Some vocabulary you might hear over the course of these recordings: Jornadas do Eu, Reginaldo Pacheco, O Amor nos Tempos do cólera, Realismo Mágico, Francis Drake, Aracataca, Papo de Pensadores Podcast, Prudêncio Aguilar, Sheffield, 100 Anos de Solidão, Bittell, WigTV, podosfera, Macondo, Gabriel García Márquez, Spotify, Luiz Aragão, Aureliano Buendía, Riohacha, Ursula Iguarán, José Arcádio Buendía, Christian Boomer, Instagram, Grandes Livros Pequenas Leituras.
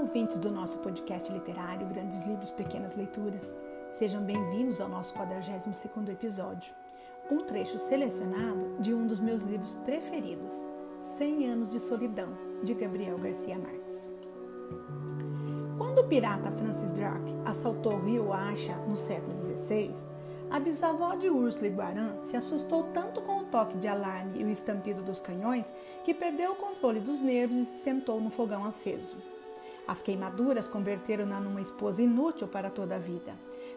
ouvintes do nosso podcast literário Grandes Livros Pequenas Leituras. Sejam bem-vindos ao nosso 42º episódio. Um trecho selecionado de um dos meus livros preferidos, 100 Anos de Solidão, de Gabriel García Márquez. Quando o pirata Francis Drake assaltou Riohacha no século XVI, a bisavó de Ursula Iguarán se assustou tanto com o toque de alarme e o estampido dos canhões que perdeu o controle dos nervos e se sentou no fogão aceso. As queimaduras converteram-na numa esposa inútil para toda a vida.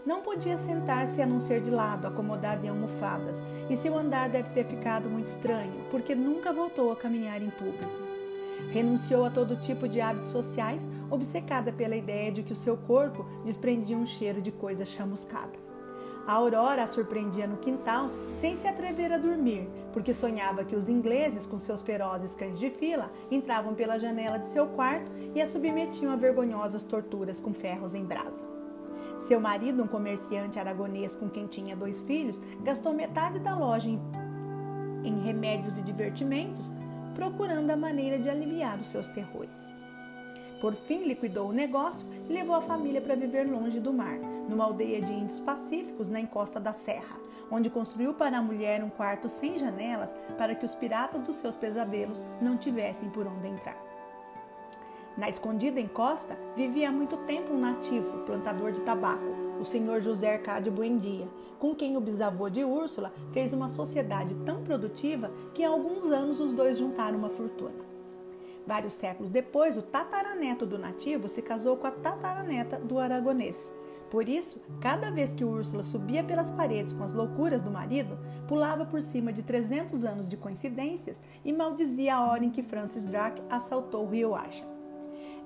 Não podia sentar-se a não ser de lado, acomodada em almofadas, e seu andar deve ter ficado muito estranho, porque nunca voltou a caminhar em público. Renunciou a todo tipo de hábitos sociais, obcecada pela ideia de que o seu corpo desprendia um cheiro de coisa chamuscada. A Aurora a surpreendia no quintal sem se atrever a dormir, porque sonhava que os ingleses, com seus ferozes cães de fila, entravam pela janela de seu quarto e a submetiam a vergonhosas torturas com ferros em brasa. Seu marido, um comerciante aragonês com quem tinha 2 filhos, gastou metade da loja em remédios e divertimentos, procurando a maneira de aliviar os seus terrores. Por fim, liquidou o negócio e levou a família para viver longe do mar, numa aldeia de índios pacíficos na encosta da serra, onde construiu para a mulher um quarto sem janelas para que os piratas dos seus pesadelos não tivessem por onde entrar. Na escondida encosta vivia há muito tempo um nativo, plantador de tabaco, o senhor José Arcádio Buendía, com quem o bisavô de Úrsula fez uma sociedade tão produtiva que há alguns anos os 2 juntaram uma fortuna. Vários séculos depois, o tataraneto do nativo se casou com a tataraneta do aragonês. Por isso, cada vez que Úrsula subia pelas paredes com as loucuras do marido, pulava por cima de 300 anos de coincidências e maldizia a hora em que Francis Drake assaltou Riohacha.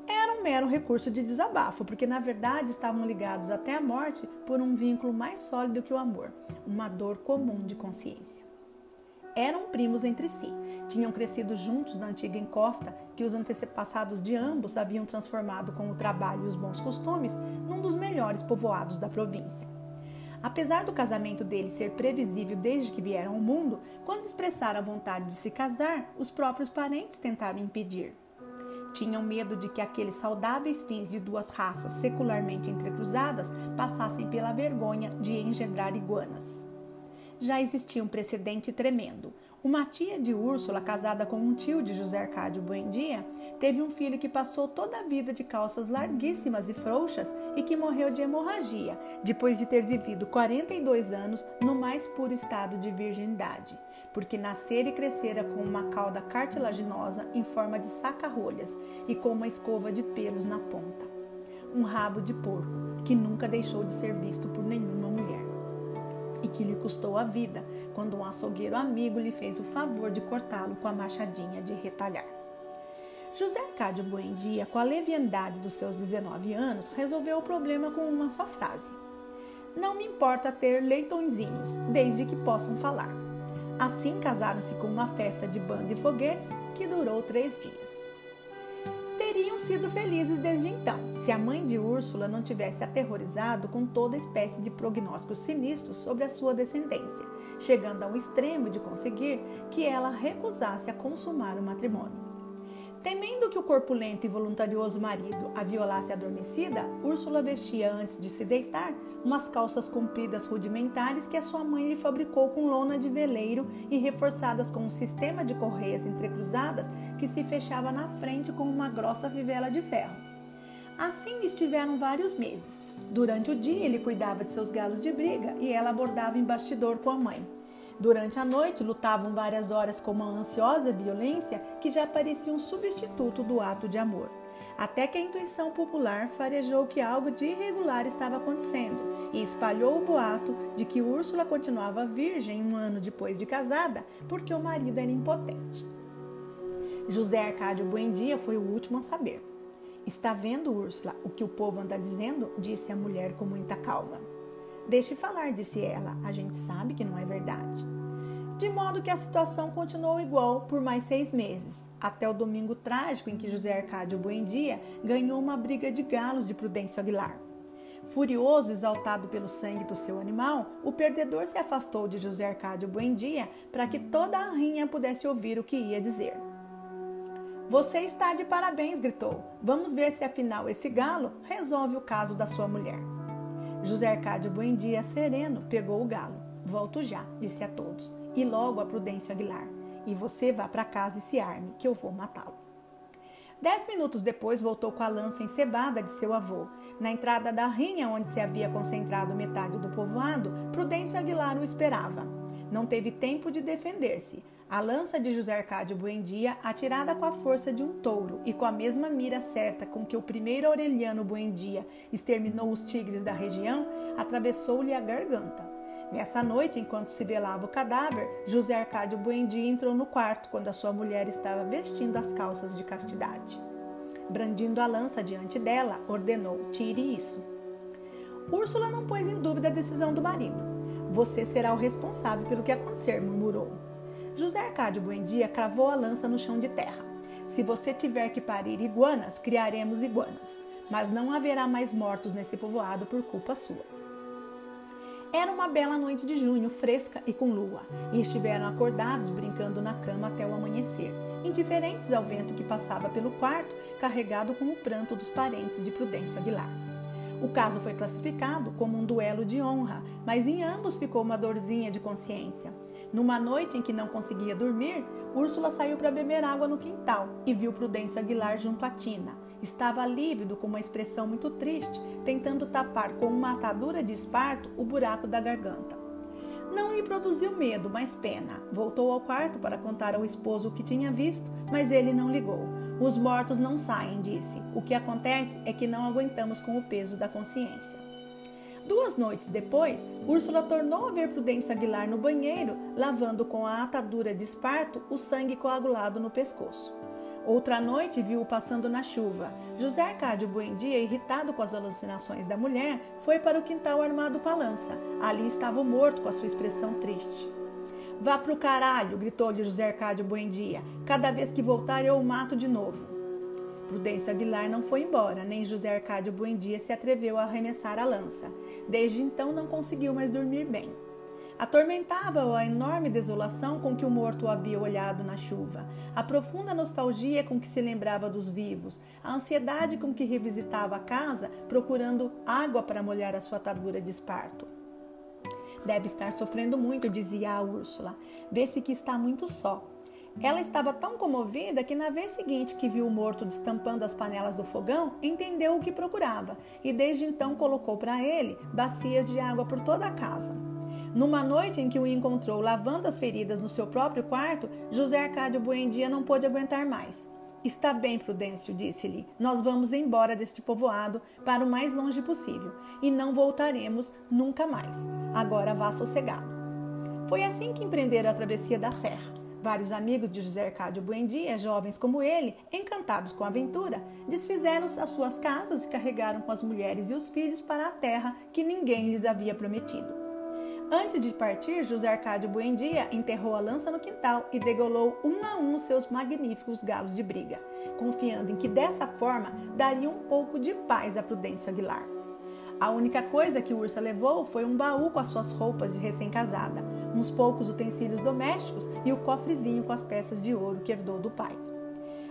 Era um mero recurso de desabafo, porque na verdade estavam ligados até a morte por um vínculo mais sólido que o amor, uma dor comum de consciência. Eram primos entre si, tinham crescido juntos na antiga encosta que os antepassados de ambos haviam transformado com o trabalho e os bons costumes num dos melhores povoados da província. Apesar do casamento deles ser previsível desde que vieram ao mundo, quando expressaram a vontade de se casar, os próprios parentes tentaram impedir. Tinham medo de que aqueles saudáveis fins de 2 raças secularmente entrecruzadas passassem pela vergonha de engendrar iguanas. Já existia um precedente tremendo. Uma tia de Úrsula, casada com um tio de José Arcádio Buendía, teve um filho que passou toda a vida de calças larguíssimas e frouxas e que morreu de hemorragia, depois de ter vivido 42 anos no mais puro estado de virgindade, porque nascera e crescera com uma cauda cartilaginosa em forma de saca-rolhas e com uma escova de pelos na ponta. Um rabo de porco, que nunca deixou de ser visto por nenhuma mulher, e que lhe custou a vida quando um açougueiro amigo lhe fez o favor de cortá-lo com a machadinha de retalhar. José Arcádio Buendía, com a leviandade dos seus 19 anos, resolveu o problema com uma só frase. Não me importa ter leitõezinhos, desde que possam falar. Assim casaram-se com uma festa de banda e foguetes que durou 3 dias. Teriam sido felizes desde então, se a mãe de Úrsula não tivesse aterrorizado com toda espécie de prognósticos sinistros sobre a sua descendência, chegando a um extremo de conseguir que ela recusasse a consumar o matrimônio. Temendo que o corpulento e voluntarioso marido a violasse adormecida, Úrsula vestia antes de se deitar umas calças compridas rudimentares que a sua mãe lhe fabricou com lona de veleiro e reforçadas com um sistema de correias entrecruzadas que se fechava na frente com uma grossa fivela de ferro. Assim estiveram vários meses. Durante o dia ele cuidava de seus galos de briga e ela abordava em bastidor com a mãe. Durante a noite lutavam várias horas com uma ansiosa violência que já parecia um substituto do ato de amor. Até que a intuição popular farejou que algo de irregular estava acontecendo e espalhou o boato de que Úrsula continuava virgem 1 ano depois de casada porque o marido era impotente. José Arcádio Buendía foi o último a saber. Está vendo, Úrsula, o que o povo anda dizendo? Disse a mulher com muita calma. Deixe falar, disse ela, a gente sabe que não é verdade. De modo que a situação continuou igual por mais 6 meses, até o domingo trágico em que José Arcádio Buendía ganhou uma briga de galos de Prudêncio Aguilar. Furioso, exaltado pelo sangue do seu animal, o perdedor se afastou de José Arcádio Buendía para que toda a rinha pudesse ouvir o que ia dizer. Você está de parabéns, gritou. Vamos ver se afinal esse galo resolve o caso da sua mulher. José Arcádio Buendía, sereno, pegou o galo. Volto já, disse a todos. E logo a Prudêncio Aguilar. E você vá para casa e se arme, que eu vou matá-lo. 10 minutos depois voltou com a lança encebada de seu avô. Na entrada da rinha onde se havia concentrado metade do povoado, Prudêncio Aguilar o esperava. Não teve tempo de defender-se. A lança de José Arcádio Buendía, atirada com a força de um touro e com a mesma mira certa com que o primeiro Aureliano Buendía exterminou os tigres da região, atravessou-lhe a garganta. Nessa noite, enquanto se velava o cadáver, José Arcádio Buendía entrou no quarto quando a sua mulher estava vestindo as calças de castidade. Brandindo a lança diante dela, ordenou: tire isso. Úrsula não pôs em dúvida a decisão do marido. Você será o responsável pelo que acontecer, murmurou. José Arcádio Buendía cravou a lança no chão de terra. Se você tiver que parir iguanas, criaremos iguanas. Mas não haverá mais mortos nesse povoado por culpa sua. Era uma bela noite de junho, fresca e com lua. E estiveram acordados, brincando na cama até o amanhecer, indiferentes ao vento que passava pelo quarto, carregado com o pranto dos parentes de Prudêncio Aguilar. O caso foi classificado como um duelo de honra, mas em ambos ficou uma dorzinha de consciência. Numa noite em que não conseguia dormir, Úrsula saiu para beber água no quintal e viu Prudêncio Aguilar junto à tina. Estava lívido, com uma expressão muito triste, tentando tapar com uma atadura de esparto o buraco da garganta. Não lhe produziu medo, mas pena. Voltou ao quarto para contar ao esposo o que tinha visto, mas ele não ligou. Os mortos não saem, disse. O que acontece é que não aguentamos com o peso da consciência. 2 noites depois, Úrsula tornou a ver Prudêncio Aguilar no banheiro, lavando com a atadura de esparto o sangue coagulado no pescoço. Outra noite viu-o passando na chuva. José Arcádio Buendía, irritado com as alucinações da mulher, foi para o quintal armado com a lança. Ali estava o morto com a sua expressão triste. Vá pro caralho, gritou-lhe José Arcádio Buendía. Cada vez que voltar eu o mato de novo. Prudêncio Aguilar não foi embora, nem José Arcádio Buendía se atreveu a arremessar a lança. Desde então não conseguiu mais dormir bem. Atormentava-o a enorme desolação com que o morto havia olhado na chuva, a profunda nostalgia com que se lembrava dos vivos, a ansiedade com que revisitava a casa procurando água para molhar a sua atadura de esparto. Deve estar sofrendo muito, dizia a Úrsula. Vê-se que está muito só. Ela estava tão comovida que na vez seguinte que viu o morto destampando as panelas do fogão, entendeu o que procurava e desde então colocou para ele bacias de água por toda a casa. Numa noite em que o encontrou lavando as feridas no seu próprio quarto, José Arcádio Buendía não pôde aguentar mais. Está bem, Prudêncio, disse-lhe. Nós vamos embora deste povoado para o mais longe possível e não voltaremos nunca mais. Agora vá sossegado. Foi assim que empreenderam a travessia da serra. Vários amigos de José Arcádio Buendía, jovens como ele, encantados com a aventura, desfizeram as suas casas e carregaram com as mulheres e os filhos para a terra que ninguém lhes havia prometido. Antes de partir, José Arcádio Buendía enterrou a lança no quintal e degolou um a um seus magníficos galos de briga, confiando em que dessa forma daria um pouco de paz a Prudêncio Aguilar. A única coisa que Úrsula levou foi um baú com as suas roupas de recém-casada, uns poucos utensílios domésticos e o cofrezinho com as peças de ouro que herdou do pai.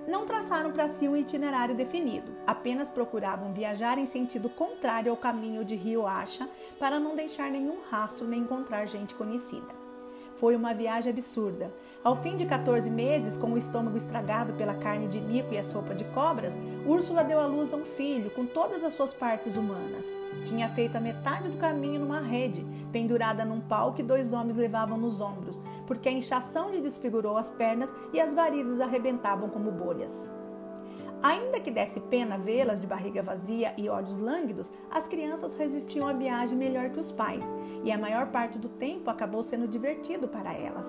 Não traçaram para si um itinerário definido, apenas procuravam viajar em sentido contrário ao caminho de Riohacha para não deixar nenhum rastro nem encontrar gente conhecida. Foi uma viagem absurda. Ao fim de 14 meses, com o estômago estragado pela carne de mico e a sopa de cobras, Úrsula deu à luz a um filho com todas as suas partes humanas. Tinha feito a metade do caminho numa rede, pendurada num pau que 2 homens levavam nos ombros, porque a inchação lhe desfigurou as pernas e as varizes arrebentavam como bolhas. Ainda que desse pena vê-las de barriga vazia e olhos lânguidos, as crianças resistiam à viagem melhor que os pais, e a maior parte do tempo acabou sendo divertido para elas.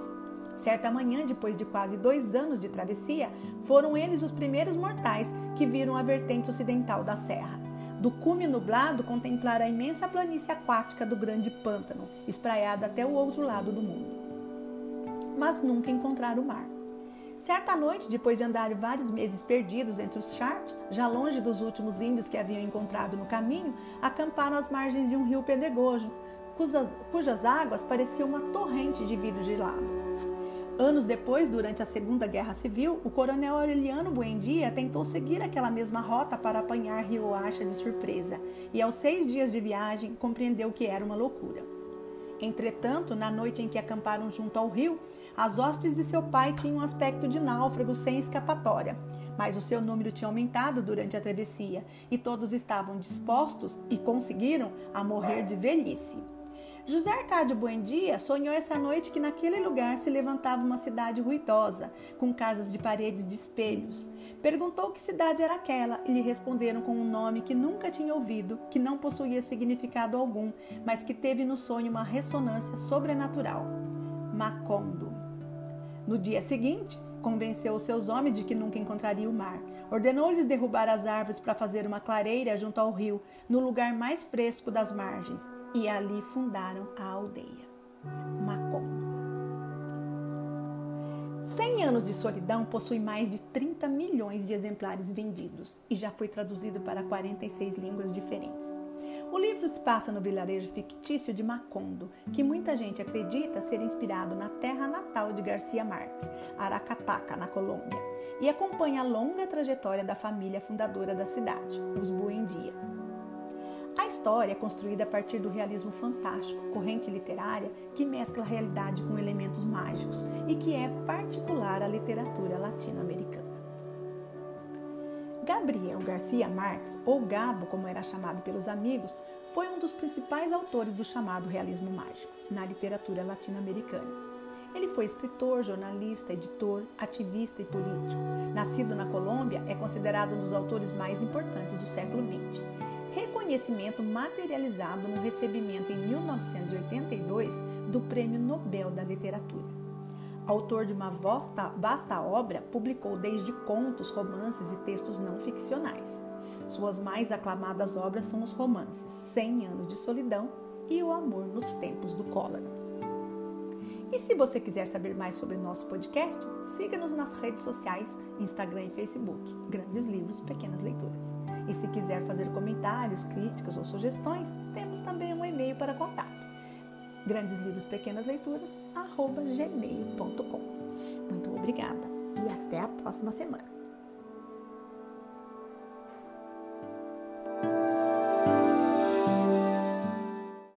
Certa manhã, depois de quase 2 anos de travessia, foram eles os primeiros mortais que viram a vertente ocidental da serra. Do cume nublado, contemplaram a imensa planície aquática do grande pântano, espraiada até o outro lado do mundo. Mas nunca encontraram o mar. Certa noite, depois de andar vários meses perdidos entre os charcos, já longe dos últimos índios que haviam encontrado no caminho, acamparam às margens de um rio pedregoso, cujas águas pareciam uma torrente de vidro gelado. Anos depois, durante a Segunda Guerra Civil, o coronel Aureliano Buendía tentou seguir aquela mesma rota para apanhar Riohacha de surpresa e, aos 6 dias de viagem, compreendeu que era uma loucura. Entretanto, na noite em que acamparam junto ao rio, as hostes de seu pai tinham um aspecto de náufrago sem escapatória, mas o seu número tinha aumentado durante a travessia e todos estavam dispostos e conseguiram a morrer de velhice. José Arcádio Buendía sonhou essa noite que naquele lugar se levantava uma cidade ruidosa, com casas de paredes de espelhos. Perguntou que cidade era aquela e lhe responderam com um nome que nunca tinha ouvido, que não possuía significado algum, mas que teve no sonho uma ressonância sobrenatural. Macondo. No dia seguinte, convenceu os seus homens de que nunca encontraria o mar. Ordenou-lhes derrubar as árvores para fazer uma clareira junto ao rio, no lugar mais fresco das margens. E ali fundaram a aldeia Macondo. 100 Anos de Solidão possui mais de 30 milhões de exemplares vendidos e já foi traduzido para 46 línguas diferentes. O livro se passa no vilarejo fictício de Macondo, que muita gente acredita ser inspirado na terra natal de Garcia Márquez, Aracataca, na Colômbia, e acompanha a longa trajetória da família fundadora da cidade, os Buendías. A história é construída a partir do realismo fantástico, corrente literária que mescla a realidade com elementos mágicos e que é particular à literatura latino-americana. Gabriel Garcia Márquez, ou Gabo, como era chamado pelos amigos, foi um dos principais autores do chamado realismo mágico na literatura latino-americana. Ele foi escritor, jornalista, editor, ativista e político. Nascido na Colômbia, é considerado um dos autores mais importantes do século XX. Reconhecimento materializado no recebimento em 1982 do Prêmio Nobel da Literatura. Autor de uma vasta obra, publicou desde contos, romances e textos não ficcionais. Suas mais aclamadas obras são os romances 100 Anos de Solidão e O Amor nos Tempos do Cólera. E se você quiser saber mais sobre nosso podcast, siga-nos nas redes sociais, Instagram e Facebook, Grandes Livros, Pequenas Leituras. E se quiser fazer comentários, críticas ou sugestões, temos também um e-mail para contato, grandeslivros pequenas leituras@gmail.com. Muito obrigada e até a próxima semana!